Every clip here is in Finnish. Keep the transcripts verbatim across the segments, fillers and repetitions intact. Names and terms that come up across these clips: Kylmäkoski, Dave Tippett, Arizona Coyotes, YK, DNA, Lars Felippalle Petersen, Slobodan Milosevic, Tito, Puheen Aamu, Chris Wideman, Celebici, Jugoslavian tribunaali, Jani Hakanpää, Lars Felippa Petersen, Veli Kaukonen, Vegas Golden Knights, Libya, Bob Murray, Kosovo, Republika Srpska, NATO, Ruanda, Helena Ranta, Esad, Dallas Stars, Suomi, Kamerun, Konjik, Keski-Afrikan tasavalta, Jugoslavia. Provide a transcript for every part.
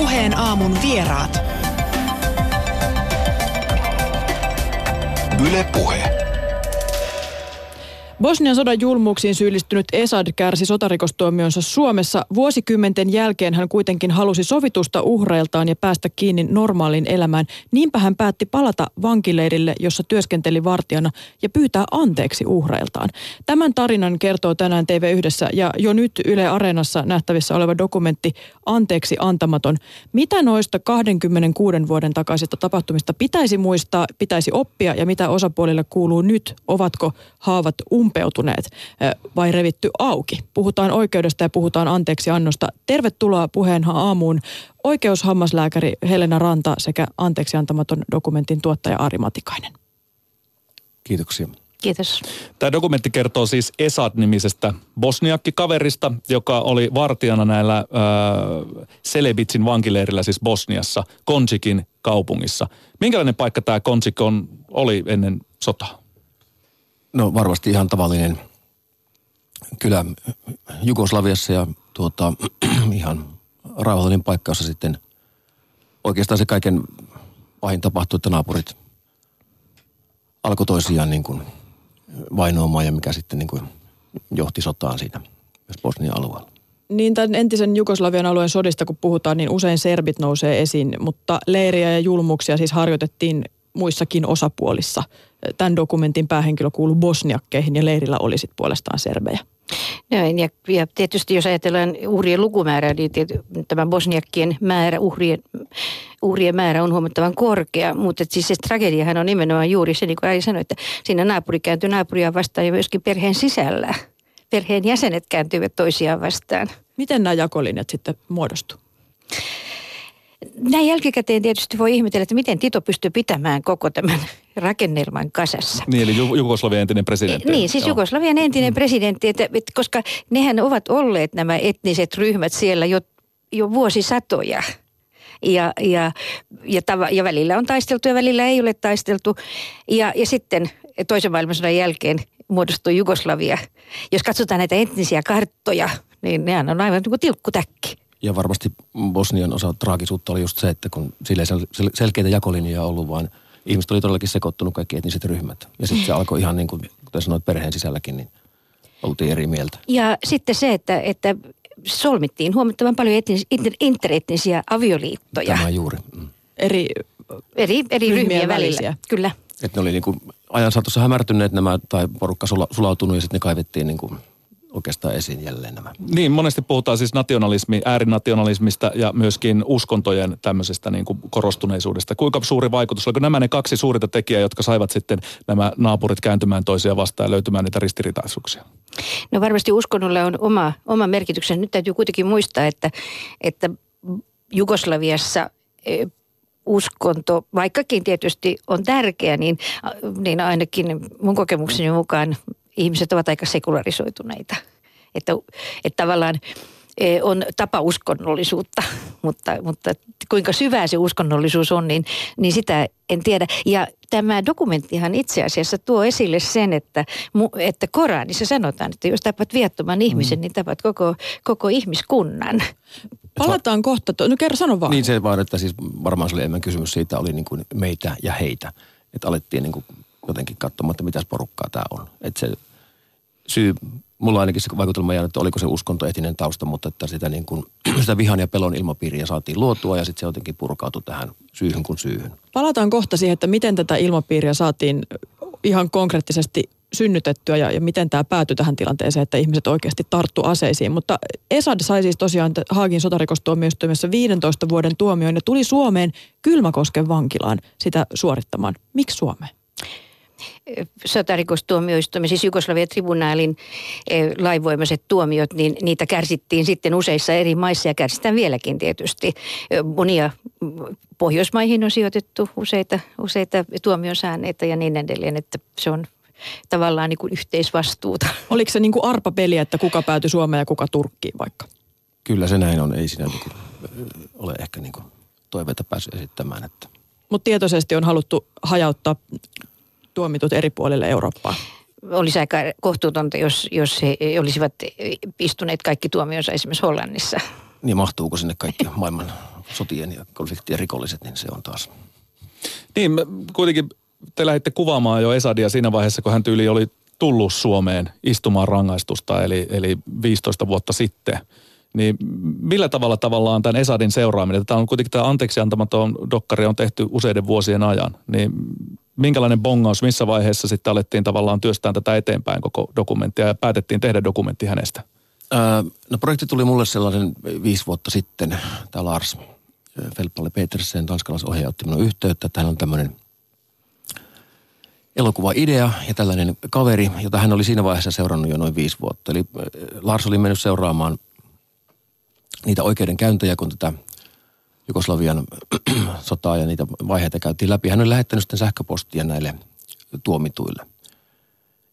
Puheen aamun vieraat. Yle Puhe. Bosnian sodan julmuuksiin syyllistynyt Esad kärsi sotarikostuomionsa Suomessa. Vuosikymmenten jälkeen hän kuitenkin halusi sovitusta uhreiltaan ja päästä kiinni normaaliin elämään. Niinpä hän päätti palata vankileirille, jossa työskenteli vartijana, ja pyytää anteeksi uhreiltaan. Tämän tarinan kertoo tänään T V yhdessä ja jo nyt Yle Areenassa nähtävissä oleva dokumentti Anteeksi antamaton. Mitä noista kaksikymmentäkuusi vuoden takaisista tapahtumista pitäisi muistaa, pitäisi oppia ja mitä osapuolille kuuluu nyt? Ovatko haavat umpeutuneet? umpeutuneet vai revitty auki? Puhutaan oikeudesta ja puhutaan anteeksiannosta. Tervetuloa Puheen aamuun oikeushammaslääkäri Helena Ranta sekä Anteeksiantamaton dokumentin tuottaja Ari Matikainen. Kiitoksia. Kiitos. Tämä dokumentti kertoo siis Esad-nimisestä bosniakkikaverista, joka oli vartijana näillä äh, Celebicin vankileirillä siis Bosniassa, Konjikin kaupungissa. Minkälainen paikka tämä Konjik on, oli ennen sotaa? No varmasti ihan tavallinen kylä Jugoslaviassa ja tuota, ihan rauhallinen paikka, jossa sitten oikeastaan se kaiken pahin tapahtui, että naapurit alkoi toisiaan niin kuin vainoamaan ja mikä sitten niin kuin johti sotaan siinä myös Bosnian alueella. Niin tämän entisen Jugoslavian alueen sodista kun puhutaan, niin usein serbit nousee esiin, mutta leiriä ja julmuuksia siis harjoitettiin muissakin osapuolissa. Tämän dokumentin päähenkilö kuului bosniakkeihin ja leirillä oli sitten puolestaan serbejä. Näin, ja, ja tietysti jos ajatellaan uhrien lukumäärää, niin tiety, tämä bosniakkien määrä, uhrien, uhrien määrä on huomattavan korkea, mutta siis se tragediahan on nimenomaan juuri se, niin kuin Ari sanoi, että siinä naapuri kääntyy naapuria vastaan ja myöskin perheen sisällä. Perheen jäsenet kääntyvät toisiaan vastaan. Miten nämä jakolinjat sitten muodostuu? Näin jälkikäteen tietysti voi ihmetellä, että miten Tito pystyy pitämään koko tämän rakennelman kasassa. Niin, eli Jugoslavian entinen presidentti. Niin, siis Jugoslavian entinen presidentti, että, että, koska nehän ovat olleet nämä etniset ryhmät siellä jo, jo vuosisatoja. Ja, ja, ja, tava, ja välillä on taisteltu ja välillä ei ole taisteltu. Ja, ja sitten toisen maailmansodan jälkeen muodostui Jugoslavia. Jos katsotaan näitä etnisiä karttoja, niin nehän on aivan niin kuin tilkkutäkki. Ja varmasti Bosnian osa traagisuutta oli just se, että kun sillä ei sel- selkeitä jakolinjoja ollut, vaan ihmiset oli todellakin sekoittunut kaikki etniset ryhmät. Ja sitten se alkoi ihan niin kuin, kuten sanoit, perheen sisälläkin, niin oltiin eri mieltä. Ja sitten se, että, että solmittiin huomattavan paljon etnis- inter- interetnisiä avioliittoja. Tämä juuri. Mm. Eri, eri, eri ryhmien, ryhmien välillä. välillä. Kyllä. Että ne oli niin kuin ajan saatossa hämärtyneet nämä, tai porukka sula- sulautunut, ja sitten ne kaivettiin niin kuin oikeastaan esiin jälleen nämä. Niin, monesti puhutaan siis nationalismi, äärinationalismista ja myöskin uskontojen tämmöisestä niin kuin korostuneisuudesta. Kuinka suuri vaikutus? Oliko nämä ne kaksi suurinta tekijää, jotka saivat sitten nämä naapurit kääntymään toisiaan vastaan ja löytymään niitä ristiriitaisuuksia? No varmasti uskonnolla on oma, oma merkityksensä. Nyt täytyy kuitenkin muistaa, että, että Jugoslaviassa uskonto, vaikkakin tietysti on tärkeä, niin, niin ainakin mun kokemukseni mukaan ihmiset ovat aika sekularisoituneita, että, että tavallaan on tapa uskonnollisuutta, mutta, mutta kuinka syvää se uskonnollisuus on, niin, niin sitä en tiedä. Ja tämä dokumenttihan itse asiassa tuo esille sen, että, että Koranissa sanotaan, että jos tapat viattoman ihmisen, mm. niin tapat koko, koko ihmiskunnan. Palataan kohta, no kerro sano vaan. Niin se vaan, että siis varmaan se oli enemmän kysymys siitä, oli niin kuin meitä ja heitä, että alettiin niin kuin jotenkin katsomaan, että mitäs porukkaa tämä on. Että se syy, mulla ainakin se vaikutelma jäänyt, että oliko se uskontoetinen tausta, mutta että sitä, niin kuin, sitä vihan ja pelon ilmapiiriä saatiin luotua ja sitten se jotenkin purkautui tähän syyhyn kuin syyhyn. Palataan kohta siihen, että miten tätä ilmapiiriä saatiin ihan konkreettisesti synnytettyä ja, ja miten tämä päätyi tähän tilanteeseen, että ihmiset oikeasti tarttu aseisiin. Mutta Esad sai siis tosiaan Haagin sotarikostuomioistuimessa viidentoista vuoden tuomioon ja tuli Suomeen Kylmäkosken vankilaan sitä suorittamaan. Miksi Suomeen? Sotarikostuomioistuimen, siis Jugoslavian tribunaalin lainvoimaiset tuomiot, niin niitä kärsittiin sitten useissa eri maissa ja kärsitään vieläkin tietysti. Monia Pohjoismaihin on sijoitettu useita, useita tuomion saaneita ja niin edelleen, että se on tavallaan niin kuin yhteisvastuuta. Oliko se niin kuin arpapeliä, että kuka päätyi Suomeen ja kuka Turkkiin vaikka? Kyllä se näin on, ei siinä niin kuin ole ehkä niin kuin toiveita päässyt esittämään. Että. Mutta tietoisesti on haluttu hajauttaa tuomitut eri puolille Eurooppaa. Olisi aika kohtuutonta, jos, jos he olisivat istuneet kaikki tuomionsa esimerkiksi Hollannissa. Niin mahtuuko sinne kaikki maailman sotien ja konfliktien rikolliset, niin se on taas. Niin, kuitenkin te lähditte kuvaamaan jo Esadia siinä vaiheessa, kun hän tyyli oli tullut Suomeen istumaan rangaistusta, eli, eli viisitoista vuotta sitten. Niin millä tavalla tavallaan tämän Esadin seuraaminen, tämä on kuitenkin tämä anteeksiantamaton dokkari on tehty useiden vuosien ajan, niin minkälainen bongaus, missä vaiheessa sitten alettiin tavallaan työstään tätä eteenpäin koko dokumenttia ja päätettiin tehdä dokumentti hänestä? No projekti tuli mulle sellainen viisi vuotta sitten, tämä Lars Felippalle Petersen, tanskalaisohjaaja, otti minun yhteyttä, että hän on tämmöinen elokuvaidea ja tällainen kaveri, jota hän oli siinä vaiheessa seurannut jo noin viisi vuotta. Eli Lars oli mennyt seuraamaan niitä oikeudenkäyntejä, kun tätä Jugoslavian sotaa ja niitä vaiheita käytiin läpi. Hän oli lähettänyt sitten sähköpostia näille tuomituille.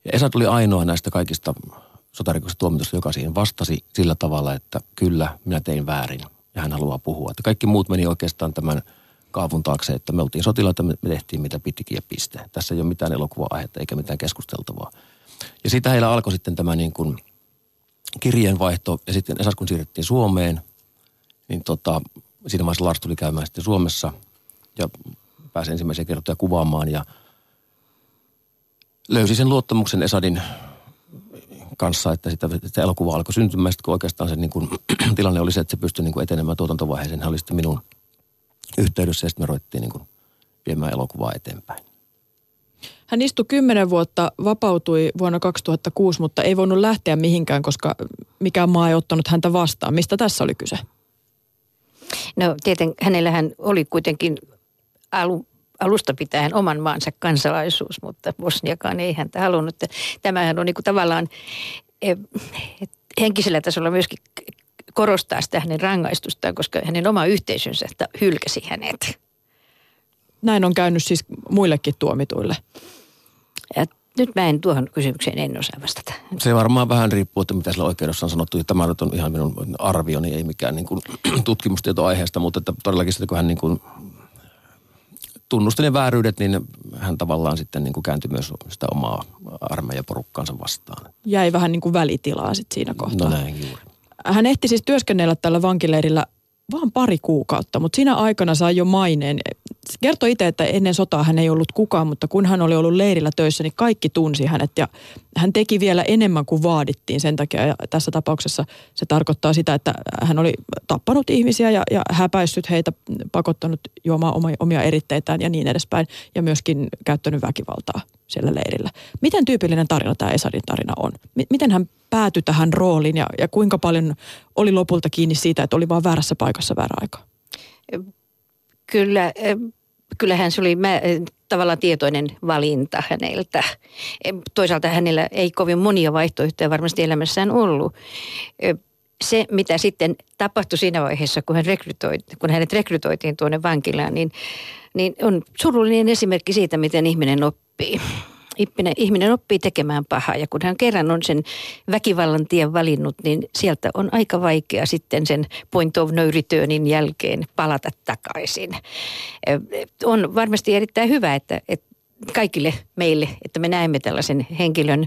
Ja Esad oli ainoa näistä kaikista sotarikoksista tuomitusta, joka siihen vastasi sillä tavalla, että kyllä, minä tein väärin ja hän haluaa puhua. Että kaikki muut meni oikeastaan tämän kaavun taakse, että me oltiin sotilaita, me tehtiin mitä pitikin ja piste. Tässä ei ole mitään elokuva-aihetta eikä mitään keskusteltavaa. Ja siitä heillä alkoi sitten tämä niin kuin kirjeenvaihto ja sitten Esad kun siirrettiin Suomeen, niin tota, siinä vaiheessa Lars tuli käymään sitten Suomessa ja pääsi ensimmäisiä kertoja kuvaamaan ja löysi sen luottamuksen Esadin kanssa, että sitä, sitä elokuva alkoi syntymään. Sitten kun oikeastaan se niin kuin, tilanne oli se, että se pystyi niin kuin etenemään tuotantovaiheeseen, hän oli sitten minun yhteydessä ja sitten me ruvettiin niin kuin viemään elokuvaa eteenpäin. Hän istui kymmenen vuotta, vapautui vuonna kaksituhattakuusi, mutta ei voinut lähteä mihinkään, koska mikään maa ei ottanut häntä vastaan. Mistä tässä oli kyse? No tietenkin hänellähän oli kuitenkin alu, alusta pitäen oman maansa kansalaisuus, mutta Bosniakaan ei häntä halunnut. Tämähän on niin kuin tavallaan henkisellä tasolla myöskin korostaa sitä hänen rangaistustaan, koska hänen oma yhteisönsä hylkäsi hänet. Näin on käynyt siis muillekin tuomituille. Ja nyt mä en tuohon kysymykseen en osaa vastata. Se varmaan vähän riippuu, että mitä siellä oikeudessa on sanottu. Ja tämä nyt on ihan minun arvioni, ei mikään niin kuin tutkimustieto aiheesta, mutta että todellakin sitten kun hän niin kuin tunnusti ne vääryydet, niin hän tavallaan sitten niin kuin kääntyi myös sitä omaa armeijaporukkaansa vastaan. Jäi vähän niin kuin välitilaa sitten siinä kohtaa. No näin juuri. Hän ehti siis työskennellä tällä vankileirillä vaan pari kuukautta, mutta siinä aikana sai jo maineen. Kertoi itse, että ennen sotaa hän ei ollut kukaan, mutta kun hän oli ollut leirillä töissä, niin kaikki tunsi hänet ja hän teki vielä enemmän kuin vaadittiin sen takia. Ja tässä tapauksessa se tarkoittaa sitä, että hän oli tappanut ihmisiä ja, ja häpäissyt heitä, pakottanut juomaan omia eritteitään ja niin edespäin ja myöskin käyttänyt väkivaltaa siellä leirillä. Miten tyypillinen tarina tämä Esadin tarina on? Miten hän päätyi tähän rooliin ja, ja kuinka paljon oli lopulta kiinni siitä, että oli vaan väärässä paikassa väärä aika? Kyllä, kyllähän se oli mä, tavallaan tietoinen valinta häneltä. Toisaalta hänellä ei kovin monia vaihtoehtoja varmasti elämässään ollut. Se, mitä sitten tapahtui siinä vaiheessa, kun, hän rekrytoi, kun hänet rekrytoitiin tuonne vankilaan, niin, niin on surullinen esimerkki siitä, miten ihminen oppii. Ihminen, ihminen oppii tekemään pahaa ja kun hän kerran on sen väkivallan tien valinnut, niin sieltä on aika vaikea sitten sen point of no returnin jälkeen palata takaisin. On varmasti erittäin hyvä, että, että kaikille meille, että me näemme tällaisen henkilön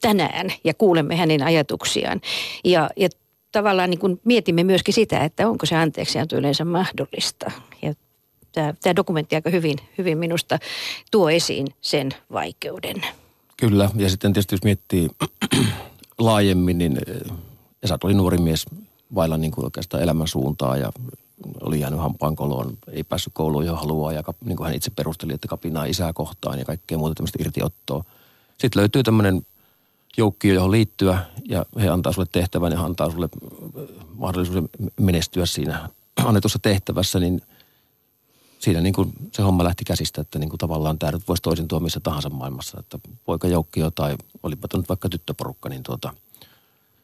tänään ja kuulemme hänen ajatuksiaan ja, ja tavallaan niin kuin mietimme myöskin sitä, että onko se anteeksianto yleensä mahdollista ja Tämä, tämä dokumentti aika hyvin, hyvin minusta tuo esiin sen vaikeuden. Kyllä, ja sitten tietysti jos miettii laajemmin, niin Esad oli nuori mies vailla niin kuin oikeastaan elämänsuuntaa ja oli jäänyt hampaankoloon, ei päässyt kouluun johon haluaa ja niin kuin hän itse perusteli, että kapinaa isää kohtaan ja kaikkea muuta tämmöistä irtiottoa. Sitten löytyy tämmöinen joukkio, johon liittyä ja he antaa sulle tehtävän ja antaa sulle mahdollisuuden menestyä siinä annetussa tehtävässä, niin siinä niin kuin se homma lähti käsistä, että niin kuin tavallaan tämä nyt voisi toisintua missä tahansa maailmassa, että poikajoukki tai olipa nyt vaikka tyttöporukka, niin tuota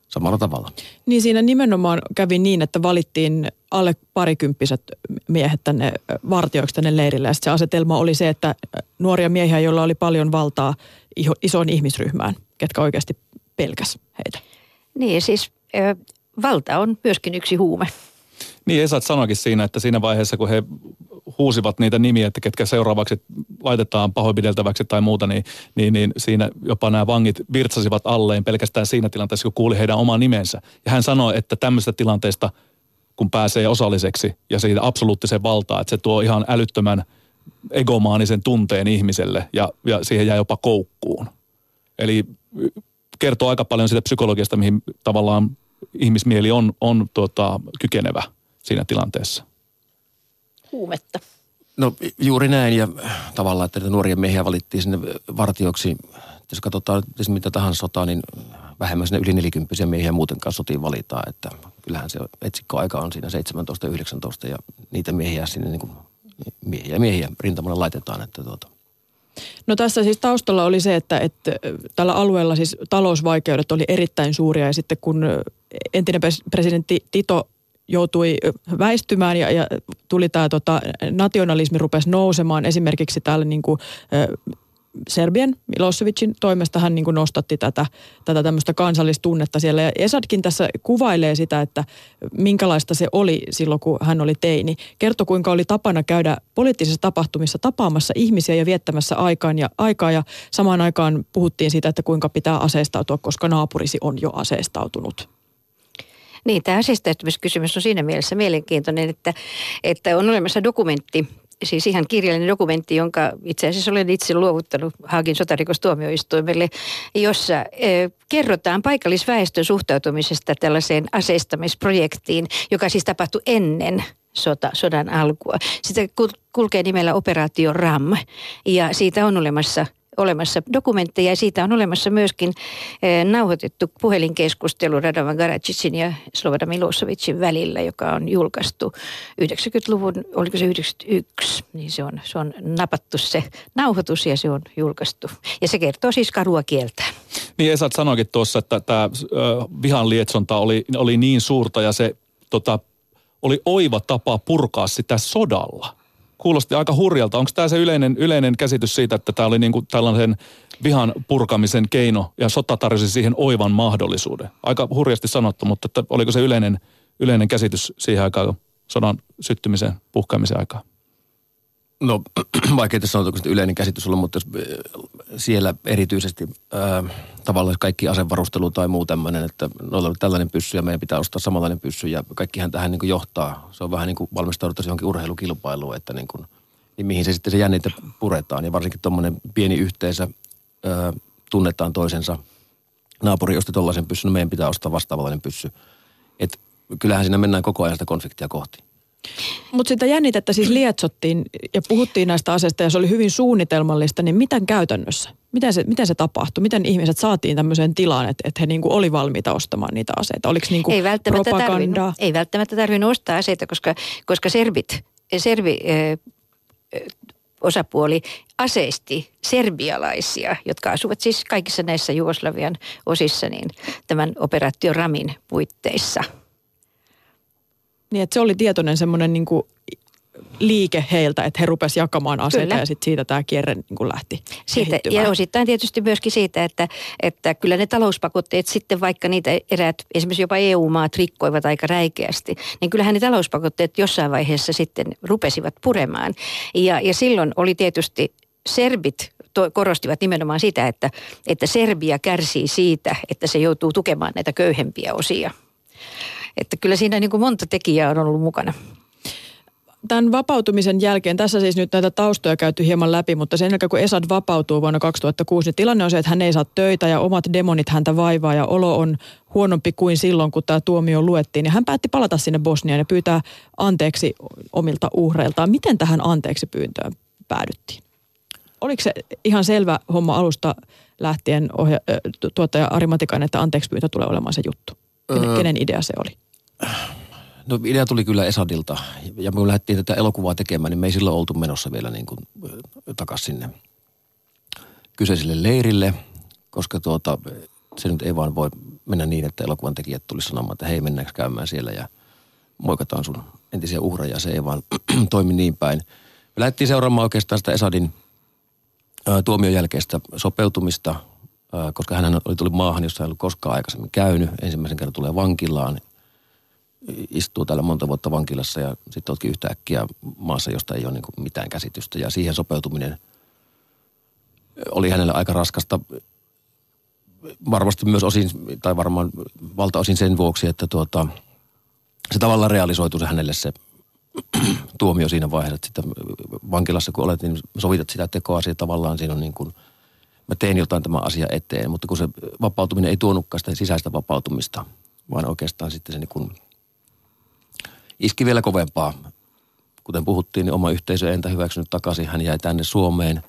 samalla tavalla. Niin siinä nimenomaan kävi niin, että valittiin alle parikymppiset miehet tänne vartioiksi tänne leirille ja sitten se asetelma oli se, että nuoria miehiä, joilla oli paljon valtaa isoon ihmisryhmään, ketkä oikeasti pelkäs heitä. Niin siis ö, valta on myöskin yksi huume. Niin Esad sanoikin siinä, että siinä vaiheessa kun he huusivat niitä nimiä, että ketkä seuraavaksi laitetaan pahoinpideltäväksi tai muuta, niin, niin, niin siinä jopa nämä vangit virtsasivat alleen pelkästään siinä tilanteessa, kun kuuli heidän oma nimensä. Ja hän sanoi, että tämmöistä tilanteesta, kun pääsee osalliseksi ja siitä absoluuttiseen valtaan, että se tuo ihan älyttömän egomaanisen tunteen ihmiselle ja, ja siihen jää jopa koukkuun. Eli kertoo aika paljon siitä psykologiasta, mihin tavallaan ihmismieli on, on tuota, kykenevä siinä tilanteessa. Huumetta. No juuri näin ja tavallaan, että nuoria miehiä valittiin sinne vartijoiksi. Jos katsotaan mitä tahansa sotaa, niin vähemmän sinne yli nelikymppisiä miehiä muutenkaan sotiin valitaan. Että kyllähän se etsikkoaika on siinä seitsemäntoista yhdeksäntoista ja niitä miehiä sinne niin kuin miehiä miehiä rintamalla laitetaan. Että tuota. No tässä siis taustalla oli se, että, että tällä alueella siis talousvaikeudet oli erittäin suuria ja sitten kun entinen presidentti Tito joutui väistymään ja, ja tuli tämä tota, nationalismi rupesi nousemaan esimerkiksi täällä niin kuin, ä, Serbien Milosevicin toimesta hän niin kuin nostatti tätä, tätä tämmöistä kansallistunnetta siellä. Ja Esadkin tässä kuvailee sitä, että minkälaista se oli silloin, kun hän oli teini. Kertoi, kuinka oli tapana käydä poliittisissa tapahtumissa tapaamassa ihmisiä ja viettämässä aikaan ja, aikaa. Ja samaan aikaan puhuttiin siitä, että kuinka pitää aseistautua, koska naapurisi on jo aseistautunut. Niin, tämä aseistautumiskysymys on siinä mielessä mielenkiintoinen, että, että on olemassa dokumentti, siis ihan kirjallinen dokumentti, jonka itse asiassa olen itse luovuttanut Haagin sotarikostuomioistuimelle, jossa äh, kerrotaan paikallisväestön suhtautumisesta tällaiseen aseistamisprojektiin, joka siis tapahtui ennen sota, sodan alkua. Sitä kulkee nimellä Operaatio RAM ja siitä on olemassa olemassa dokumentteja ja siitä on olemassa myöskin eh, nauhoitettu puhelinkeskustelu Radovan Karadžićin ja Slobodan Milosevicin välillä, joka on julkaistu yhdeksänkymmentäluvun, oliko se yhdeksänkymmentäyksi, niin se on, se on napattu se nauhoitus ja se on julkaistu. Ja se kertoo siis karua kieltä. Niin Esad sanoikin tuossa, että tämä vihan lietsonta oli, oli niin suurta ja se tota, oli oiva tapa purkaa sitä sodalla. Kuulosti aika hurjalta. Onko tämä se yleinen, yleinen käsitys siitä, että tämä oli niinku tällaisen vihan purkamisen keino ja sota tarjosi siihen oivan mahdollisuuden? Aika hurjasti sanottu, mutta että oliko se yleinen, yleinen käsitys siihen aikaan, sodan syttymisen, puhkeamisen aikaan? No vaikea tässä sanoa, että yleinen käsitys on, mutta siellä erityisesti ää, tavallaan kaikki asevarustelu tai muu tämmöinen, että noilla on tällainen pyssy ja meidän pitää ostaa samanlainen pyssy ja kaikkihan tähän niin kuin johtaa. Se on vähän niin kuin valmistauduttaisiin johonkin urheilukilpailuun, että niin kuin, niin mihin se sitten se jännite puretaan. Ja varsinkin tuommoinen pieni yhteisö ää, tunnetaan toisensa. Naapuri osti tollaisen pyssyn, no meidän pitää ostaa vastaavanlainen pyssy. Et kyllähän siinä mennään koko ajan sitä konfliktia kohti. Mutta sitä jännitettä siis lietsottiin ja puhuttiin näistä aseista ja se oli hyvin suunnitelmallista, niin miten käytännössä? Miten se, miten se tapahtui? Miten ihmiset saatiin tämmöiseen tilaan, että, että he niinku oli valmiita ostamaan niitä aseita? Oliko niinku ei välttämättä propagandaa? Ei välttämättä tarvinnut ostaa aseita, koska, koska serbit, serbi äh, osapuoli aseisti serbialaisia, jotka asuvat siis kaikissa näissä Jugoslavian osissa niin tämän operaatio Ramin puitteissa. Niin, että se oli tietoinen semmoinen niin kuin liike heiltä, että he rupesivat jakamaan aseita. Kyllä. Ja sitten siitä tämä kierre niin kuin lähti siitä, ja osittain tietysti myöskin siitä, että, että kyllä ne talouspakotteet sitten, vaikka niitä eräät, esimerkiksi jopa E U-maat rikkoivat aika räikeästi, niin kyllähän ne talouspakotteet jossain vaiheessa sitten rupesivat puremaan. Ja, ja silloin oli tietysti serbit to, korostivat nimenomaan sitä, että, että Serbia kärsii siitä, että se joutuu tukemaan näitä köyhempiä osia. Että kyllä siinä niin kuin monta tekijää on ollut mukana. Tämän vapautumisen jälkeen, tässä siis nyt näitä taustoja käyty hieman läpi, mutta sen jälkeen kun Esad vapautuu vuonna kaksituhattakuusi, niin tilanne on se, että hän ei saa töitä ja omat demonit häntä vaivaa ja olo on huonompi kuin silloin, kun tämä tuomio luettiin. Ja hän päätti palata sinne Bosniaan ja pyytää anteeksi omilta uhreiltaan. Miten tähän anteeksi pyyntöön päädyttiin? Oliko se ihan selvä homma alusta lähtien ohja- tuottaja Ari Matikainen, että anteeksi pyyntö tulee olemaan se juttu? Kenen idea se oli? No idea tuli kyllä Esadilta. Ja kun lähdettiin tätä elokuvaa tekemään, niin me ei silloin oltu menossa vielä niin kuin takaisin sinne kyseiselle leirille, koska tuota, se nyt ei vaan voi mennä niin, että elokuvan tekijät tuli sanomaan, että hei, mennäänkö käymään siellä ja moikataan sun entisiä uhreja. Se ei vaan toimi niin päin. Me lähdettiin seuraamaan oikeastaan sitä Esadin ää, tuomion jälkeistä sopeutumista, koska hän oli tullut maahan, jossa ei ollut koskaan aikaisemmin käynyt. Ensimmäisen kerran tulee vankilaan, istuu täällä monta vuotta vankilassa ja sitten oletkin yhtäkkiä maassa, josta ei ole niin kuin mitään käsitystä. Ja siihen sopeutuminen oli hänelle aika raskasta. Varmasti myös osin, tai varmaan valtaosin sen vuoksi, että tuota, se tavallaan realisoituu se hänelle se tuomio siinä vaiheessa, että sitten vankilassa kun olet, niin sovitat sitä tekoasia tavallaan siinä on niin kuin, mä tein jotain tämän asian eteen, mutta kun se vapautuminen ei tuonutkaan sitä sisäistä vapautumista, vaan oikeastaan sitten se niin kuin iski vielä kovempaa. Kuten puhuttiin, niin oma yhteisö entä hyväksynyt takaisin, hän jäi tänne Suomeen.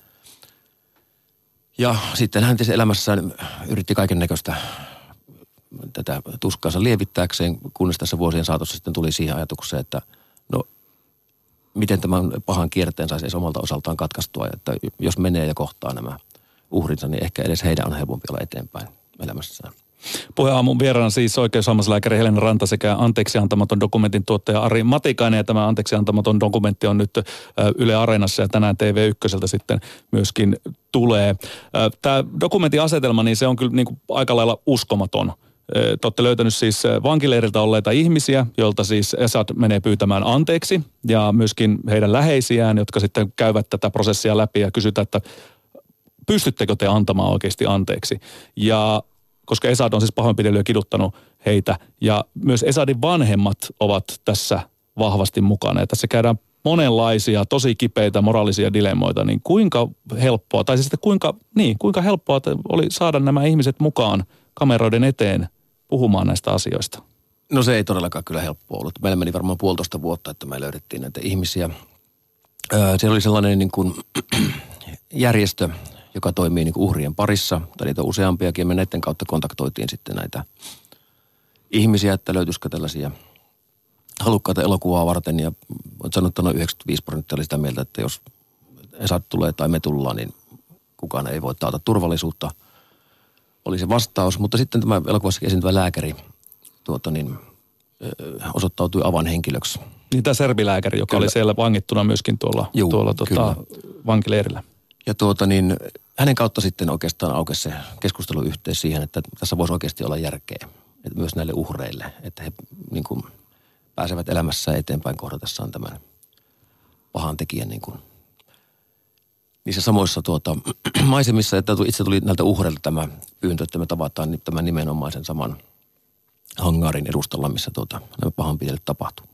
Ja sitten hän tietysti elämässään yritti kaiken näköistä tätä tuskaansa lievittääkseen, kunnes tässä vuosien saatossa sitten tuli siihen ajatukseen, että no miten tämän pahan kierteen saisi edes omalta osaltaan katkaistua, että jos menee ja kohtaa nämä uhrinsa, niin ehkä edes heidän on helpompi olla eteenpäin elämässään. Puheen aamun vieraana siis oikeusammaslääkäri Helena Ranta sekä Anteeksiantamaton dokumentin tuottaja Ari Matikainen. Ja tämä Anteeksiantamaton dokumentti on nyt Yle Areenassa ja tänään T V yksi sitten myöskin tulee. Tämä dokumentin asetelma, niin se on kyllä niin kuin aika lailla uskomaton. Te olette löytänyt siis vankileiriltä olleita ihmisiä, joilta siis Esad menee pyytämään anteeksi ja myöskin heidän läheisiään, jotka sitten käyvät tätä prosessia läpi ja kysytään, että pystyttekö te antamaan oikeasti anteeksi. Ja koska Esad on siis pahoinpidelyä kiduttanut heitä ja myös Esadin vanhemmat ovat tässä vahvasti mukana. Ja tässä käydään monenlaisia, tosi kipeitä moraalisia dilemmoita, niin kuinka helppoa, tai siis että kuinka, niin, kuinka helppoa oli saada nämä ihmiset mukaan kameroiden eteen puhumaan näistä asioista? No se ei todellakaan kyllä helppoa ollut. Meillä meni varmaan puolitoista vuotta, että me löydettiin näitä ihmisiä. Öö, siellä oli sellainen niin kuin järjestö, joka toimii niin kuin uhrien parissa, tai niitä on useampiakin, ja me näiden kautta kontaktoitiin sitten näitä ihmisiä, että löytyisikö tällaisia halukkaita elokuvaa varten, ja olet sanonut, että noin yhdeksänkymmentäviisi prosenttia oli sitä mieltä, että jos Esad tulee tai me tullaan, niin kukaan ei voi taata turvallisuutta, oli se vastaus. Mutta sitten tämä elokuvassakin esiintyvä lääkäri tuota niin, osoittautui avainhenkilöksi. Niin tämä serbilääkäri, joka kyllä oli siellä vangittuna myöskin tuolla, Juu, tuolla tota, vankileirillä. Ja tuota niin, hänen kautta sitten oikeastaan aukesi se keskusteluyhteys siihen, että tässä voisi oikeasti olla järkeä. Että myös näille uhreille, että he niin kuin pääsevät elämässään eteenpäin kohdatessaan tämän pahan tekijän niin kuin niissä samoissa tuota, maisemissa. Että itse tuli näiltä uhreilta tämä pyyntö, että me tavataan tämän nimenomaisen saman hangarin edustalla, missä tuota, nämä pahanpitelyt tapahtuu.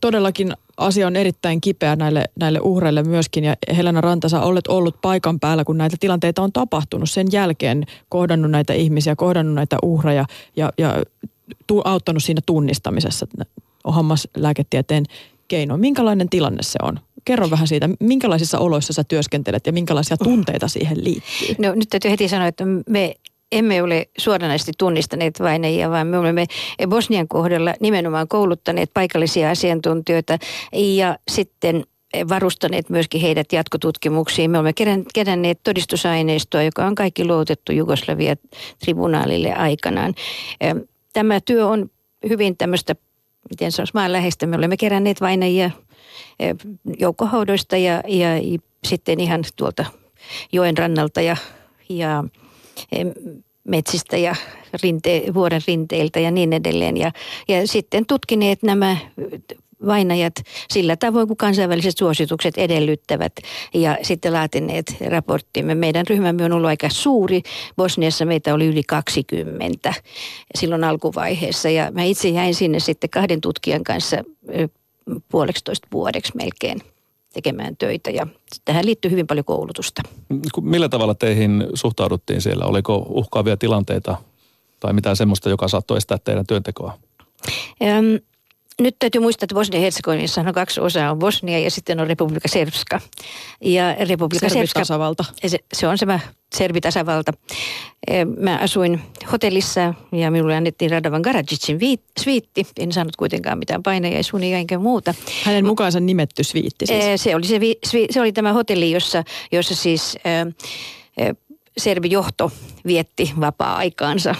Todellakin asia on erittäin kipeä näille, näille uhreille myöskin, ja Helena Ranta, sä olet ollut paikan päällä, kun näitä tilanteita on tapahtunut sen jälkeen, kohdannut näitä ihmisiä, kohdannut näitä uhreja ja, ja tu, auttanut siinä tunnistamisessa hammaslääketieteen keinoin. Minkälainen tilanne se on? Kerro vähän siitä, minkälaisissa oloissa sä työskentelet ja minkälaisia tunteita siihen liittyy? No nyt täytyy heti sanoa, että me emme ole suoranaisesti tunnistaneet vainajia, vaan me olemme Bosnian kohdalla nimenomaan kouluttaneet paikallisia asiantuntijoita ja sitten varustaneet myöskin heidät jatkotutkimuksiin. Me olemme keränneet todistusaineistoa, joka on kaikki luovutettu Jugoslavian tribunaalille aikanaan. Tämä työ on hyvin tämmöistä, miten sanoisi, maanläheistä. Me olemme keränneet vainajia joukkohaudoista ja, ja sitten ihan tuolta joen rannalta ja, ja metsistä ja rinte, vuoren rinteiltä ja niin edelleen. Ja, ja sitten tutkineet nämä vainajat sillä tavoin, kun kansainväliset suositukset edellyttävät ja sitten laatineet raporttimme. Meidän ryhmämme on ollut aika suuri. Bosniassa meitä oli yli kaksikymmentä silloin alkuvaiheessa ja mä itse jäin sinne sitten kahden tutkijan kanssa puoleksitoista vuodeksi melkein tekemään töitä ja tähän liittyy hyvin paljon koulutusta. Millä tavalla teihin suhtauduttiin siellä? Oliko uhkaavia tilanteita tai mitään semmoista, joka saattoi estää teidän työntekoa? Ähm, nyt täytyy muistaa, että Bosnia-Hercegovinissa on kaksi osaa. On Bosnia ja sitten on Republika Srpska. Ja Republika Srpska, se, se on tämä Serbitasavalta. Mä asuin hotellissa ja minulle annettiin Radovan Karadžićin viit, sviitti. En saanut kuitenkaan mitään painajaisunia enkä muuta. Hänen mukaansa nimetty sviitti siis. Se oli, se, se oli tämä hotelli, jossa, jossa siis äh, serbijohto vietti vapaa-aikaansa.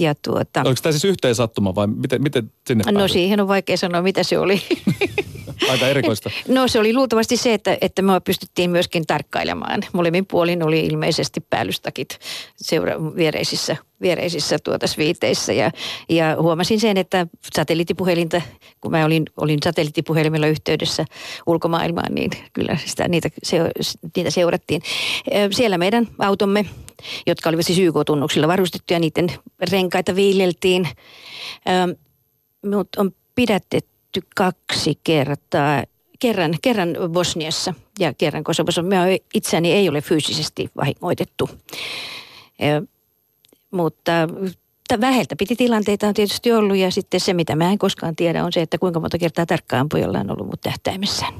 Ja tuota, oliko tämä siis yhteen sattuma vai miten, miten sinne päädyt? No siihen on vaikea sanoa, mitä se oli. Aika erikoista. No se oli luultavasti se, että, että me pystyttiin myöskin tarkkailemaan. Molemmin puolin oli ilmeisesti päällystakit seura- viereisissä, viereisissä tuota sviiteissä. Ja, ja huomasin sen, että satelliittipuhelinta, kun mä olin, olin satelliittipuhelimella yhteydessä ulkomaailmaan, niin kyllä sitä, niitä, se, niitä seurattiin. Siellä meidän automme, jotka olivat siis Y K-tunnuksilla varustettuja, niiden renkaita viileltiin. mut on pidätetty kaksi kertaa. Kerran, kerran Bosniassa ja kerran Kosovossa. Minä itseäni ei ole fyysisesti vahingoitettu. Eh, mutta väheltä piti tilanteita on tietysti ollut, ja sitten se, mitä mä en koskaan tiedä, on se, että kuinka monta kertaa tarkkaan ampujalla on ollut mut tähtäimessään.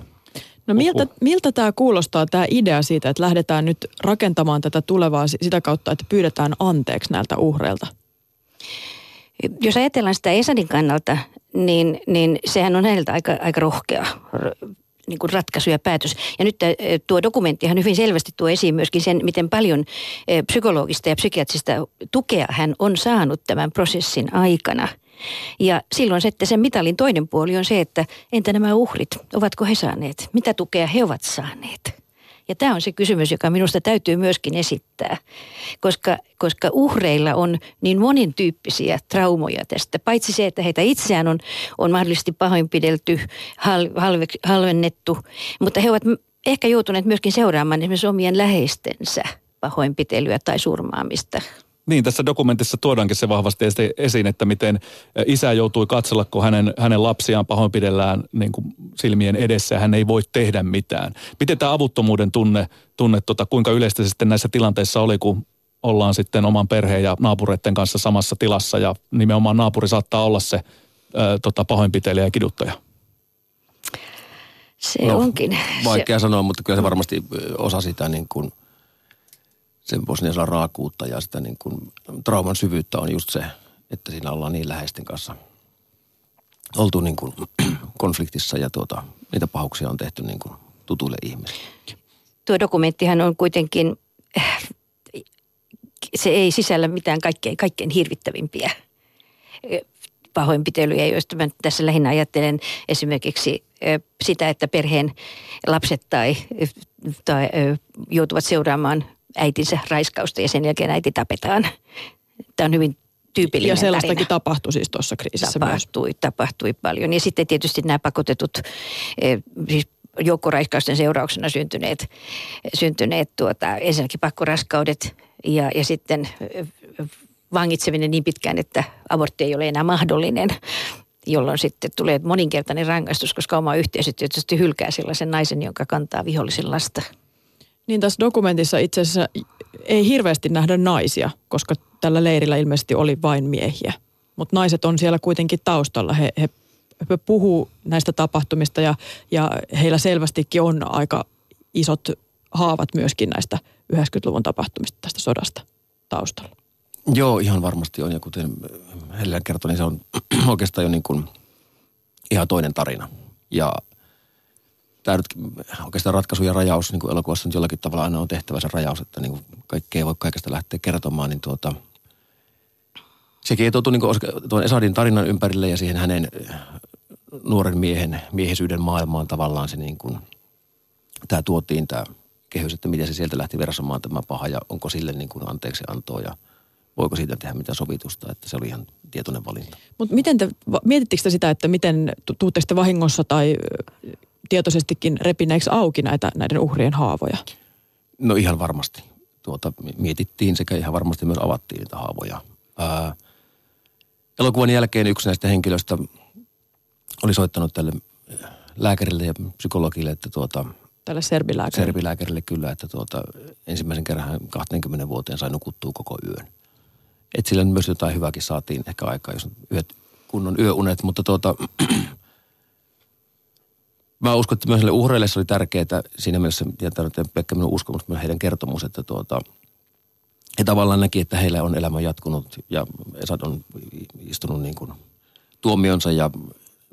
No miltä, miltä tämä kuulostaa, tämä idea siitä, että lähdetään nyt rakentamaan tätä tulevaa sitä kautta, että pyydetään anteeksi näiltä uhreilta? Jos ajatellaan sitä Esadin kannalta, niin, niin sehän on häneltä aika, aika rohkea niin kuin ratkaisu ja päätös. Ja nyt tuo dokumenttihan hyvin selvästi tuo esiin myöskin sen, miten paljon psykologista ja psykiatrista tukea hän on saanut tämän prosessin aikana. Ja silloin sitten sen mitalin toinen puoli on se, että entä nämä uhrit, ovatko he saaneet? Mitä tukea he ovat saaneet? Ja tämä on se kysymys, joka minusta täytyy myöskin esittää, koska, koska uhreilla on niin monin tyyppisiä traumoja tästä. Paitsi se, että heitä itseään on, on mahdollisesti pahoinpidelty, hal, halve, halvennettu, mutta he ovat ehkä joutuneet myöskin seuraamaan esimerkiksi omien läheistensä pahoinpitelyä tai surmaamista. Niin, tässä dokumentissa tuodaankin se vahvasti esiin, että miten isä joutui katsella, kun hänen, hänen lapsiaan pahoinpidellään niin kuin silmien edessä ja hän ei voi tehdä mitään. Miten tämä avuttomuuden tunne, tunne tota, kuinka yleistä sitten näissä tilanteissa oli, kun ollaan sitten oman perheen ja naapureiden kanssa samassa tilassa ja nimenomaan naapuri saattaa olla se ää, tota, pahoinpitelijä ja kiduttaja? Se no, onkin. Vaikea se... sanoa, mutta kyllä se varmasti osa sitä niin kuin... sen bosnialaisen raakuutta ja sitä niin kuin trauman syvyyttä on just se, että siinä ollaan niin läheisten kanssa oltu niin kuin konfliktissa ja tuota, niitä pahuuksia on tehty niin kuin tutuille ihmisille. Tuo dokumenttihan on kuitenkin, se ei sisällä mitään kaikkein, kaikkein hirvittävimpiä pahoinpitelyjä, joista mä tässä lähinnä ajattelen esimerkiksi sitä, että perheen lapset tai, tai joutuvat seuraamaan äitinsä raiskausta ja sen jälkeen äiti tapetaan. Tämä on hyvin tyypillinen tarina. Ja sellaistakin tarina tapahtui siis tuossa kriisissä tapahtui, myös. Tapahtui paljon. Ja sitten tietysti nämä pakotetut, siis joukkoraiskausten seurauksena syntyneet, syntyneet tuota, ensinnäkin pakkoraskaudet ja, ja sitten vangitseminen niin pitkään, että abortti ei ole enää mahdollinen, jolloin sitten tulee moninkertainen rangaistus, koska oma yhteisö tietysti hylkää sellaisen naisen, jonka kantaa vihollisen lasta. Niin tässä dokumentissa itse asiassa ei hirveästi nähdä naisia, koska tällä leirillä ilmeisesti oli vain miehiä. Mutta naiset on siellä kuitenkin taustalla. He, he, he puhuu näistä tapahtumista ja, ja heillä selvästikin on aika isot haavat myöskin näistä yhdeksänkymmentäluvun tapahtumista tästä sodasta taustalla. Joo, ihan varmasti on. Ja kuten Helena kertoi, niin se on oikeastaan jo niin kuin ihan toinen tarina. Ja... tämä nyt oikeastaan ratkaisu ja rajaus, niin kuin elokuvassa nyt jollakin tavalla aina on tehtävä se rajaus, että niin kaikkea ei voi kaikesta lähteä kertomaan, niin tuota, sekin ei tuotu niin tuon Esadin tarinan ympärille ja siihen hänen nuoren miehen miehisyyden maailmaan tavallaan se niin kuin, tämä tuotiin tämä kehys, että miten se sieltä lähti versomaan tämä paha ja onko sille niin kuin anteeksi antoa ja voiko siitä tehdä mitään sovitusta, että se oli ihan tietoinen valinta. Mutta miten te, mietittekö te sitä, että miten tuutteko te vahingossa tai... tietoisestikin repineeksi auki näitä, näiden uhrien haavoja? No ihan varmasti. Tuota, mietittiin sekä ihan varmasti myös avattiin niitä haavoja. Ää, elokuvan jälkeen yksi näistä henkilöistä oli soittanut tälle lääkärille ja psykologille, että tuota... tälle serbilääkärille. Serbilääkärille kyllä, että tuota, ensimmäisen kerran kaksikymmentä vuoteen sai nukuttua koko yön. Et sillä myös jotain hyvääkin saatiin ehkä aikaa, jos yöt, kunnon yöunet, mutta tuota... mä uskon, että myös uhreille se oli tärkeää, siinä mielessä, että pelkkä minun uskomus, myös heidän kertomus, että tuota, he tavallaan näki, että heillä on elämä jatkunut ja Esad on istunut niin kuin tuomionsa ja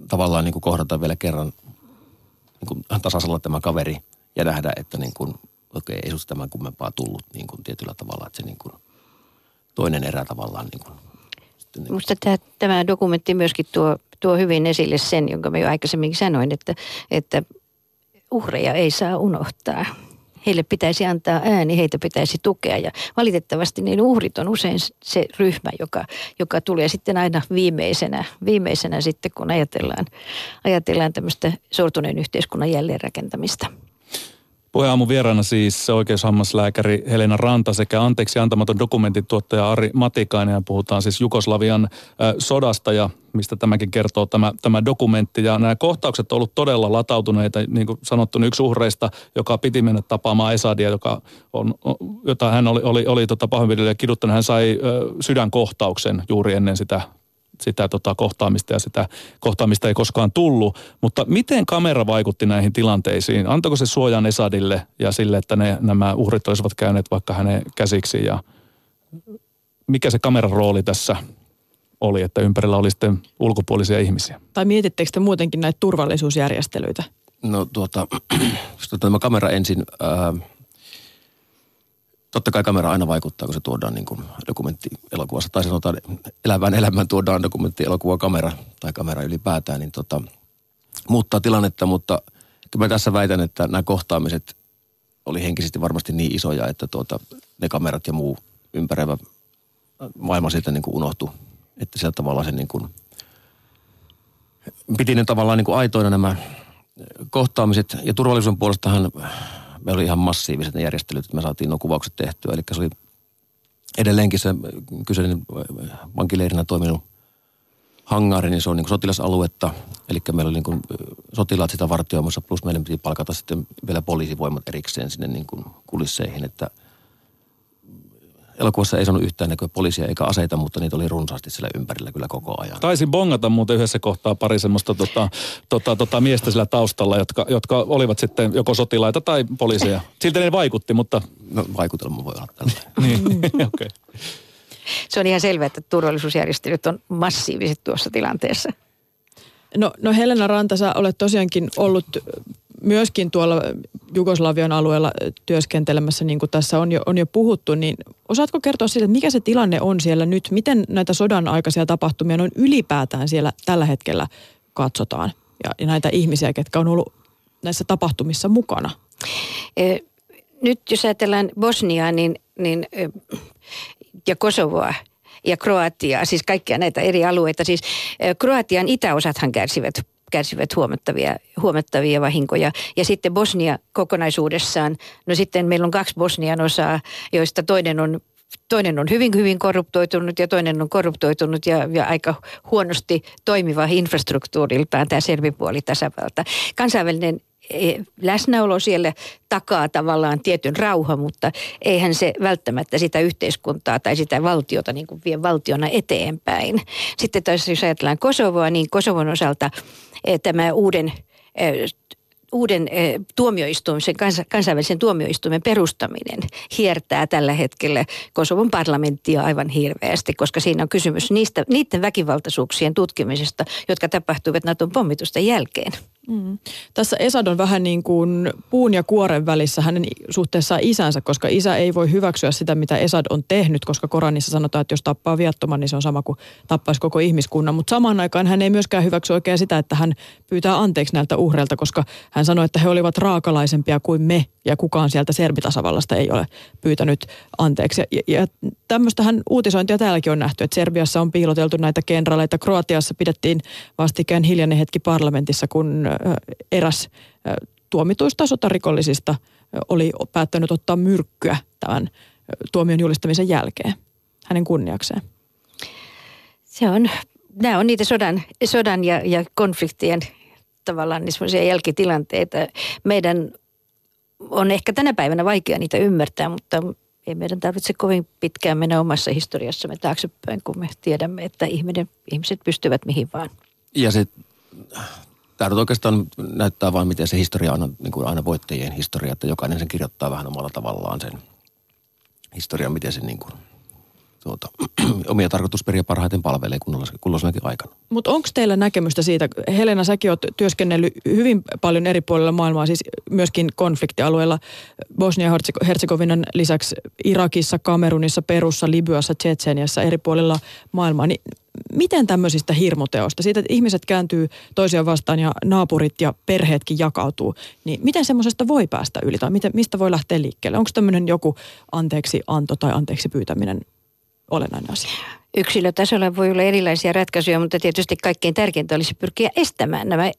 tavallaan niin kuin kohdataan vielä kerran niin kuin tasaisella tämä kaveri ja nähdä, että niin kuin, okei, ei susta tämän kummempaa tullut niin kuin tietyllä tavalla, että se niin kuin toinen erä tavallaan niin kuin. Minusta tämä dokumentti myöskin tuo, tuo hyvin esille sen, jonka mä jo aikaisemmin sanoin, että, että uhreja ei saa unohtaa. Heille pitäisi antaa ääni, heitä pitäisi tukea ja valitettavasti niin uhrit on usein se ryhmä, joka, joka tulee sitten aina viimeisenä, viimeisenä sitten, kun ajatellaan, ajatellaan tämmöistä sortuneen yhteiskunnan jälleenrakentamista. Puheen aamun vieraana siis oikeushammaslääkäri Helena Ranta sekä Anteeksiantamaton dokumentin tuottaja Ari Matikainen. Ja puhutaan siis Jugoslavian sodasta ja mistä tämäkin kertoo tämä, tämä dokumentti. Ja nämä kohtaukset ovat olleet todella latautuneita. Niin kuin sanottu, niin yksi uhreista, joka piti mennä tapaamaan Esadia, joka on, jota hän oli, oli, oli tota pahoinpidellyt ja kiduttanut, hän sai ö, sydänkohtauksen juuri ennen sitä sitä tota, kohtaamista ja sitä kohtaamista ei koskaan tullut. Mutta miten kamera vaikutti näihin tilanteisiin? Antoiko se suojan Esadille ja sille, että ne, nämä uhrit olisivat käyneet vaikka hänen käsiksi? Ja mikä se kameran rooli tässä oli, että ympärillä oli sitten ulkopuolisia ihmisiä? Tai mietittekö te muutenkin näitä turvallisuusjärjestelyitä? No tuota, tämä kamera ensin. Ää, totta kai kamera aina vaikuttaa, kun se tuodaan niin kuin dokumenttielokuvassa. Tai sanotaan elävään elämään tuodaan dokumenttielokuva kamera tai kamera ylipäätään, niin tota, muuttaa tilannetta. Mutta kyllä mä tässä väitän, että nämä kohtaamiset oli henkisesti varmasti niin isoja, että tuota, ne kamerat ja muu ympäröivä maailma siitä niin kuin unohtui. Että sillä tavalla se niin kuin, piti ne tavallaan niin kuin aitoina nämä kohtaamiset. Ja turvallisuuden puolestahan me oli ihan massiiviset ne järjestelyt, että me saatiin nuo kuvaukset tehtyä. Eli se oli edelleenkin se kyseinen vankileirinä toiminut hangaari, niin se on niin kuin sotilasaluetta. Eli meillä oli niin kuin sotilaat sitä vartioimassa, plus meidän piti palkata sitten vielä poliisivoimat erikseen sinne niin kuin kulisseihin, että elokuvassa ei saanut yhtään näköä poliisia eikä aseita, mutta niitä oli runsaasti siellä ympärillä kyllä koko ajan. Taisin bongata muuten yhdessä kohtaa pari semmoista tota, tota, tota miestä sillä taustalla, jotka, jotka olivat sitten joko sotilaita tai poliiseja. Siltä ne vaikutti, mutta no, vaikutelma voi olla tällainen. Niin, okei. Okay. Se on ihan selvää, että turvallisuusjärjestelyt on massiiviset tuossa tilanteessa. No, no Helena Ranta, sä olet tosiaankin ollut myöskin tuolla Jugoslavian alueella työskentelemässä, niin kuin tässä on jo, on jo puhuttu, niin osaatko kertoa siitä, että mikä se tilanne on siellä nyt? Miten näitä sodan aikaisia tapahtumia noin ylipäätään siellä tällä hetkellä katsotaan? Ja näitä ihmisiä, ketkä on ollut näissä tapahtumissa mukana? Nyt jos ajatellaan Bosniaa niin, niin, ja Kosovoa ja Kroatiaa, siis kaikkia näitä eri alueita, siis Kroatian itäosathan kärsivät kärsivät huomattavia, huomattavia vahinkoja. Ja sitten Bosnia kokonaisuudessaan, no sitten meillä on kaksi Bosnian osaa, joista toinen on, toinen on hyvin, hyvin korruptoitunut ja toinen on korruptoitunut ja, ja aika huonosti toimiva infrastruktuuriltaan tämä serbipuoli tasavalta. Kansainvälinen läsnäolo siellä takaa tavallaan tietyn rauha, mutta eihän se välttämättä sitä yhteiskuntaa tai sitä valtiota niin kuin vie valtiona eteenpäin. Sitten taas jos ajatellaan Kosovoa, niin Kosovon osalta tämä uuden, uuden tuomioistuimen, kansainvälisen tuomioistuimen perustaminen hiertää tällä hetkellä Kosovon parlamenttia aivan hirveästi, koska siinä on kysymys niistä, niiden väkivaltaisuuksien tutkimisesta, jotka tapahtuivat Naton pommitusten jälkeen. Mm. Tässä Esad on vähän niin kuin puun ja kuoren välissä hänen suhteessaan isänsä, koska isä ei voi hyväksyä sitä, mitä Esad on tehnyt, koska Koranissa sanotaan, että jos tappaa viattoman, niin se on sama kuin tappaisi koko ihmiskunnan. Mutta samaan aikaan hän ei myöskään hyväksy oikein sitä, että hän pyytää anteeksi näiltä uhreilta, koska hän sanoi, että he olivat raakalaisempia kuin me ja kukaan sieltä serbitasavallasta ei ole pyytänyt anteeksi. Ja, ja tämmöistähän uutisointia täälläkin on nähty, että Serbiassa on piiloteltu näitä kenraaleita. Kroatiassa pidettiin vastikään hiljainen hetki parlamentissa, kun eräs tuomituista sotarikollisista oli päättänyt ottaa myrkkyä tämän tuomion julistamisen jälkeen hänen kunniakseen. Se on, nämä on niitä sodan, sodan ja, ja konfliktien tavallaan semmoisia jälkitilanteita. Meidän on ehkä tänä päivänä vaikea niitä ymmärtää, mutta ei meidän tarvitse kovin pitkään mennä omassa historiassamme taaksepäin, kun me tiedämme, että ihminen, ihmiset pystyvät mihin vaan. Ja se tämä nyt oikeastaan näyttää vain, miten se historia on niin kuin aina voittajien historia, että jokainen sen kirjoittaa vähän omalla tavallaan sen historian, miten se niin kuin, tuota, omia tarkoitusperiä parhaiten palvelee kulloisenakin aikana. Mutta onko teillä näkemystä siitä, Helena, säkin olet työskennellyt hyvin paljon eri puolilla maailmaa, siis myöskin konfliktialueilla Bosnia-Herzegovinan lisäksi Irakissa, Kamerunissa, Perussa, Libyassa, Tšetšeniassa, eri puolilla maailmaa, niin miten tämmöisistä hirmuteosta, siitä että ihmiset kääntyy toisiaan vastaan ja naapurit ja perheetkin jakautuu, niin miten semmoisesta voi päästä yli tai miten, mistä voi lähteä liikkeelle? Onko tämmöinen joku anteeksi anto tai anteeksi pyytäminen olennainen asia? Yksilötasolla voi olla erilaisia ratkaisuja, mutta tietysti kaikkein tärkeintä olisi pyrkiä estämään nämä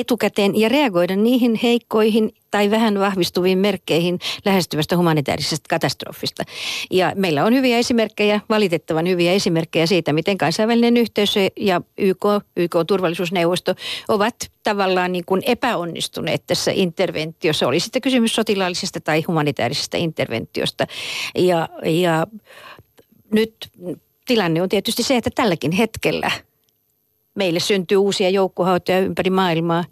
etukäteen ja reagoida niihin heikkoihin tai vähän vahvistuviin merkkeihin lähestyvästä humanitaarisesta katastrofista. Ja meillä on hyviä esimerkkejä, valitettavan hyviä esimerkkejä siitä, miten kansainvälinen yhteisö ja Y K, Y K-turvallisuusneuvosto ovat tavallaan niin kuin epäonnistuneet tässä interventiossa. Oli sitten kysymys sotilaallisesta tai humanitaarisesta interventiosta. Ja, ja nyt tilanne on tietysti se, että tälläkin hetkellä meille syntyy uusia joukkohautoja ympäri maailmaa.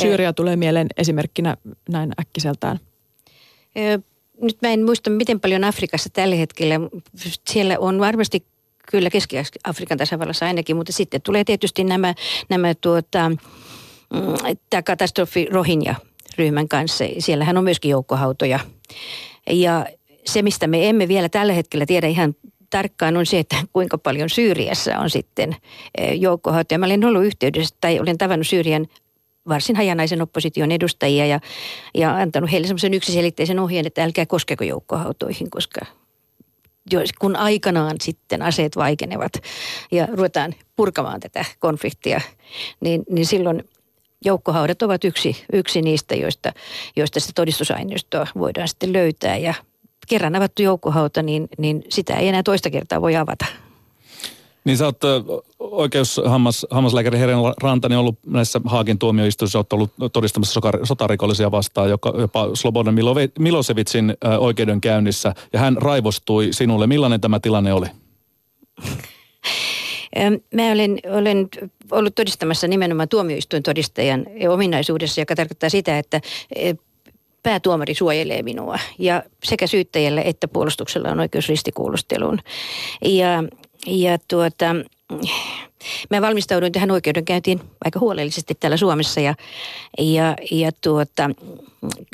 Syyria tulee mieleen esimerkkinä näin äkkiseltään. Nyt mä en muista, miten paljon Afrikassa tällä hetkellä. Siellä on varmasti kyllä Keski-Afrikan tasavallassa ainakin, mutta sitten tulee tietysti nämä, nämä tuota, tämä katastrofi Rohingya-ryhmän kanssa. Siellähän on myöskin joukkohautoja. Ja se, mistä me emme vielä tällä hetkellä tiedä ihan tarkkaan on se, että kuinka paljon Syyriassa on sitten joukkohautoja. Mä olen ollut yhteydessä tai olen tavannut Syyrian varsin hajanaisen opposition edustajia ja, ja antanut heille semmoisen yksiselitteisen ohjeen, että älkää koskeko joukkohautoihin, koska jos, kun aikanaan sitten aseet vaikenevat ja ruvetaan purkamaan tätä konfliktia, niin, niin silloin joukkohaudat ovat yksi, yksi niistä, joista, joista sitä todistusaineistoa voidaan sitten löytää ja kerran avattu joukkohauta, niin, niin sitä ei enää toista kertaa voi avata. Niin sä oot oikeushammaslääkäri Helena Ranta, niin ollut näissä Haagin tuomioistuissa, oot ollut todistamassa sotarikollisia vastaan, joka, jopa Slobodan Milosevicin oikeudenkäynnissä, ja hän raivostui sinulle. Millainen tämä tilanne oli? Mä olen, olen ollut todistamassa nimenomaan tuomioistuin todistajan ominaisuudessa, joka tarkoittaa sitä, että päätuomari suojelee minua ja sekä syyttäjällä että puolustuksella on oikeus ristikuulusteluun. Ja, ja tuota, mä valmistauduin tähän oikeudenkäyntiin aika huolellisesti täällä Suomessa ja, ja, ja tuota,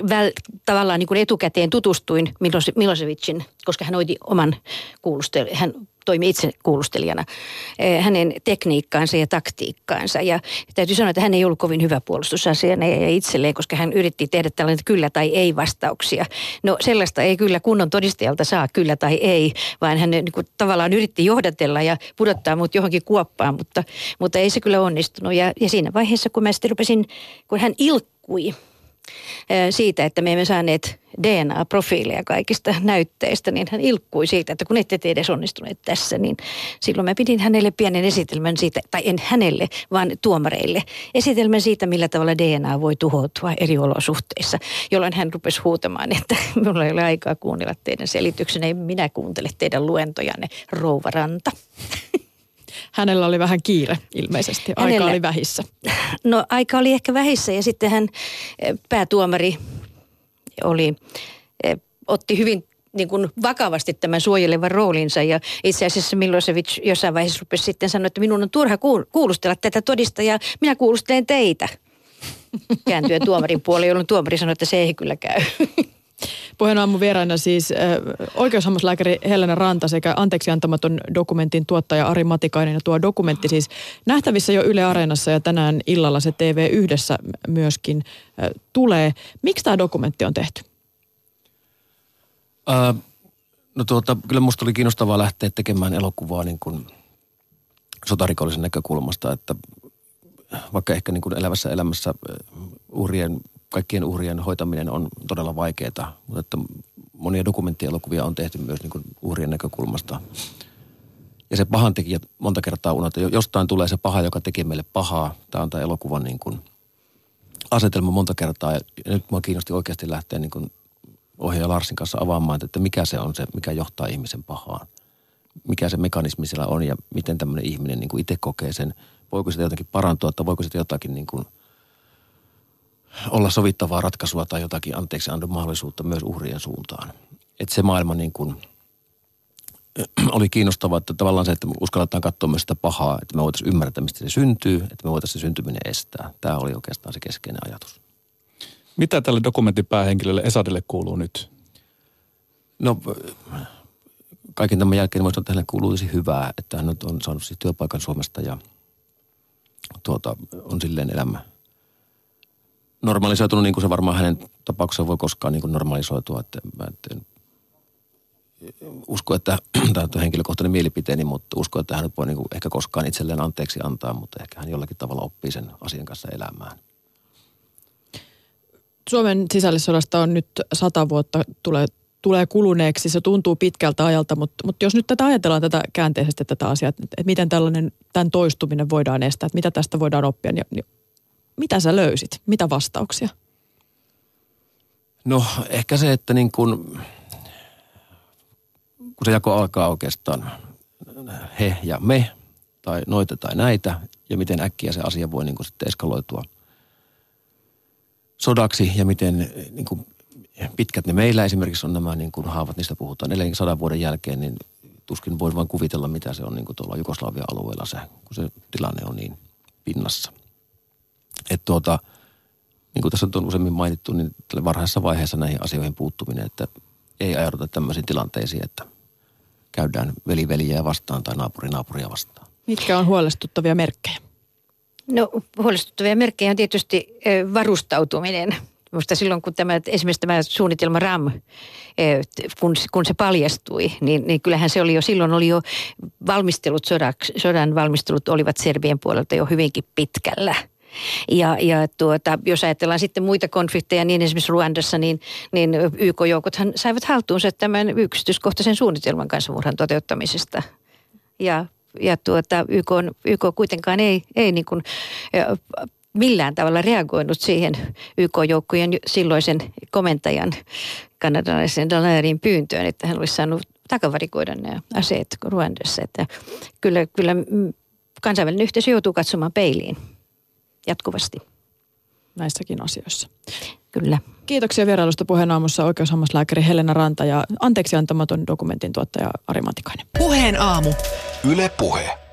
väl, tavallaan niin kuin etukäteen tutustuin Milosevicin, koska hän hoiti oman kuulustelun, hän toimi itse kuulustelijana, hänen tekniikkaansa ja taktiikkaansa. Ja täytyy sanoa, että hän ei ollut kovin hyvä puolustusasiana ja itselleen, koska hän yritti tehdä tällainen kyllä tai ei vastauksia. No sellaista ei kyllä kunnon todistajalta saa kyllä tai ei, vaan hän niin kuin, tavallaan yritti johdatella ja pudottaa mut johonkin kuoppaan, mutta, mutta ei se kyllä onnistunut. Ja, ja siinä vaiheessa, kun mä sitten rupesin, kun hän ilkkui siitä, että me emme saaneet D N A-profiileja kaikista näytteistä, niin hän ilkkui siitä, että kun ette te edes onnistuneet tässä, niin silloin mä pidin hänelle pienen esitelmän siitä, tai en hänelle, vaan tuomareille, esitelmän siitä, millä tavalla D N A voi tuhoutua eri olosuhteissa, jolloin hän rupesi huutamaan, että minulla ei ole aikaa kuunnella teidän selityksen, ei minä kuuntele teidän luentojanne, rouva Ranta. Hänellä oli vähän kiire ilmeisesti, aika Hänellä, oli vähissä. No aika oli ehkä vähissä ja sitten hän, päätuomari oli, otti hyvin niin kuin vakavasti tämän suojelevan roolinsa ja itse asiassa Milosevic jossain vaiheessa rupesi sitten sanoa, että minun on turha kuulustella tätä todistajaa, minä kuulustelen teitä. Kääntyen tuomarin puoleen, jolloin tuomari sanoi, että se ei kyllä käy. Puheen aamun vieraina siis äh, oikeushammaslääkäri Helena Ranta sekä Anteeksiantamaton dokumentin tuottaja Ari Matikainen. Ja tuo dokumentti siis nähtävissä jo Yle Areenassa ja tänään illalla se T V yhdessä myöskin äh, tulee. Miksi tämä dokumentti on tehty? Äh, no tuota, kyllä musta oli kiinnostavaa lähteä tekemään elokuvaa niin kuin sotarikollisen näkökulmasta, että vaikka ehkä niin kuin elävässä elämässä uhrien kaikkien uhrien hoitaminen on todella vaikeaa, mutta että monia dokumenttielokuvia on tehty myös niin kuin uhrien näkökulmasta. Ja se pahan tekijä monta kertaa unohtaa. Jostain tulee se paha, joka tekee meille pahaa. Tämä on tämä elokuvan niin kuin asetelma monta kertaa. Ja nyt minua kiinnosti oikeasti lähteä niin kuin ohjaaja Larsin kanssa avaamaan, että mikä se on se, mikä johtaa ihmisen pahaan. Mikä se mekanismi siellä on ja miten tämmöinen ihminen niin kuin itse kokee sen. Voiko sitä jotakin parantua tai voiko sitä jotakin niin kuin olla sovittavaa ratkaisua tai jotakin anteeksi anto mahdollisuutta myös uhrien suuntaan. Että se maailma niin kuin oli kiinnostavaa, että tavallaan se, että uskalletaan katsoa myös sitä pahaa, että me voitaisiin ymmärtää, mistä se syntyy, että me voitaisiin se syntyminen estää. Tämä oli oikeastaan se keskeinen ajatus. Mitä tälle dokumentin päähenkilölle Esadille kuuluu nyt? No kaiken tämän jälkeen voisi sanoa, että hänelle kuuluu tosi hyvää, että hän on saanut siis työpaikan Suomesta ja tuota, on silleen elämä normalisoitunut, niin kuin se varmaan hänen tapauksessaan voi koskaan niin kuin normalisoitua. Että mä en usko, että tämä on henkilökohtainen mielipiteeni, mutta usko, että hän voi niin kuin ehkä koskaan itselleen anteeksi antaa, mutta ehkä hän jollakin tavalla oppii sen asian kanssa elämään. Suomen sisällissodasta on nyt sata vuotta tulee, tulee kuluneeksi. Se tuntuu pitkältä ajalta, mutta, mutta jos nyt tätä ajatellaan tätä käänteisesti tätä asiaa, että, että miten tällainen, tämän toistuminen voidaan estää, että mitä tästä voidaan oppia, niin, niin mitä sä löysit? Mitä vastauksia? No ehkä se, että niin kun, kun se jako alkaa oikeastaan he ja me, tai noita tai näitä, ja miten äkkiä se asia voi niin kun sitten eskaloitua sodaksi, ja miten niin kun pitkät ne meillä esimerkiksi on nämä niin kun haavat, niistä puhutaan edelleen sadan vuoden jälkeen, niin tuskin voi vaan kuvitella, mitä se on niin kun tuolla Jugoslavian alueella se, kun se tilanne on niin pinnassa. Että tuota, niin kuin tässä on useammin mainittu, niin varhaisessa vaiheessa näihin asioihin puuttuminen, että ei ajauduta tämmöisiin tilanteisiin, että käydään veli-veliä vastaan tai naapuri-naapuria vastaan. Mitkä on huolestuttavia merkkejä? No huolestuttavia merkkejä on tietysti varustautuminen. Minusta silloin, kun tämä, esimerkiksi tämä suunnitelma RAM, kun, kun se paljastui, niin, niin kyllähän se oli jo, silloin oli jo valmistelut sodaksi, sodan valmistelut olivat Serbian puolelta jo hyvinkin pitkällä. Ja, ja tuota, jos ajatellaan sitten muita konflikteja, niin esimerkiksi Ruandassa, niin, niin Y K-joukothan saivat haltuunsa tämän yksityiskohtaisen suunnitelman kansanmurhan toteuttamisesta. Ja, ja tuota, Y K kuitenkaan ei, ei niin kuin millään tavalla reagoinut siihen Y K-joukkojen silloisen komentajan kanadalaisen Dallairin pyyntöön, että hän olisi saanut takavarikoida nämä aseet Ruandassa. Että kyllä, kyllä kansainvälinen yhteisö joutuu katsomaan peiliin jatkuvasti näissäkin asioissa. Kyllä. Kiitoksia vierailusta Puheen aamussa oikeushammaslääkäri Helena Ranta ja Anteeksiantamaton dokumentin tuottaja Ari Matikainen. Puheen aamu. Yle Puhe.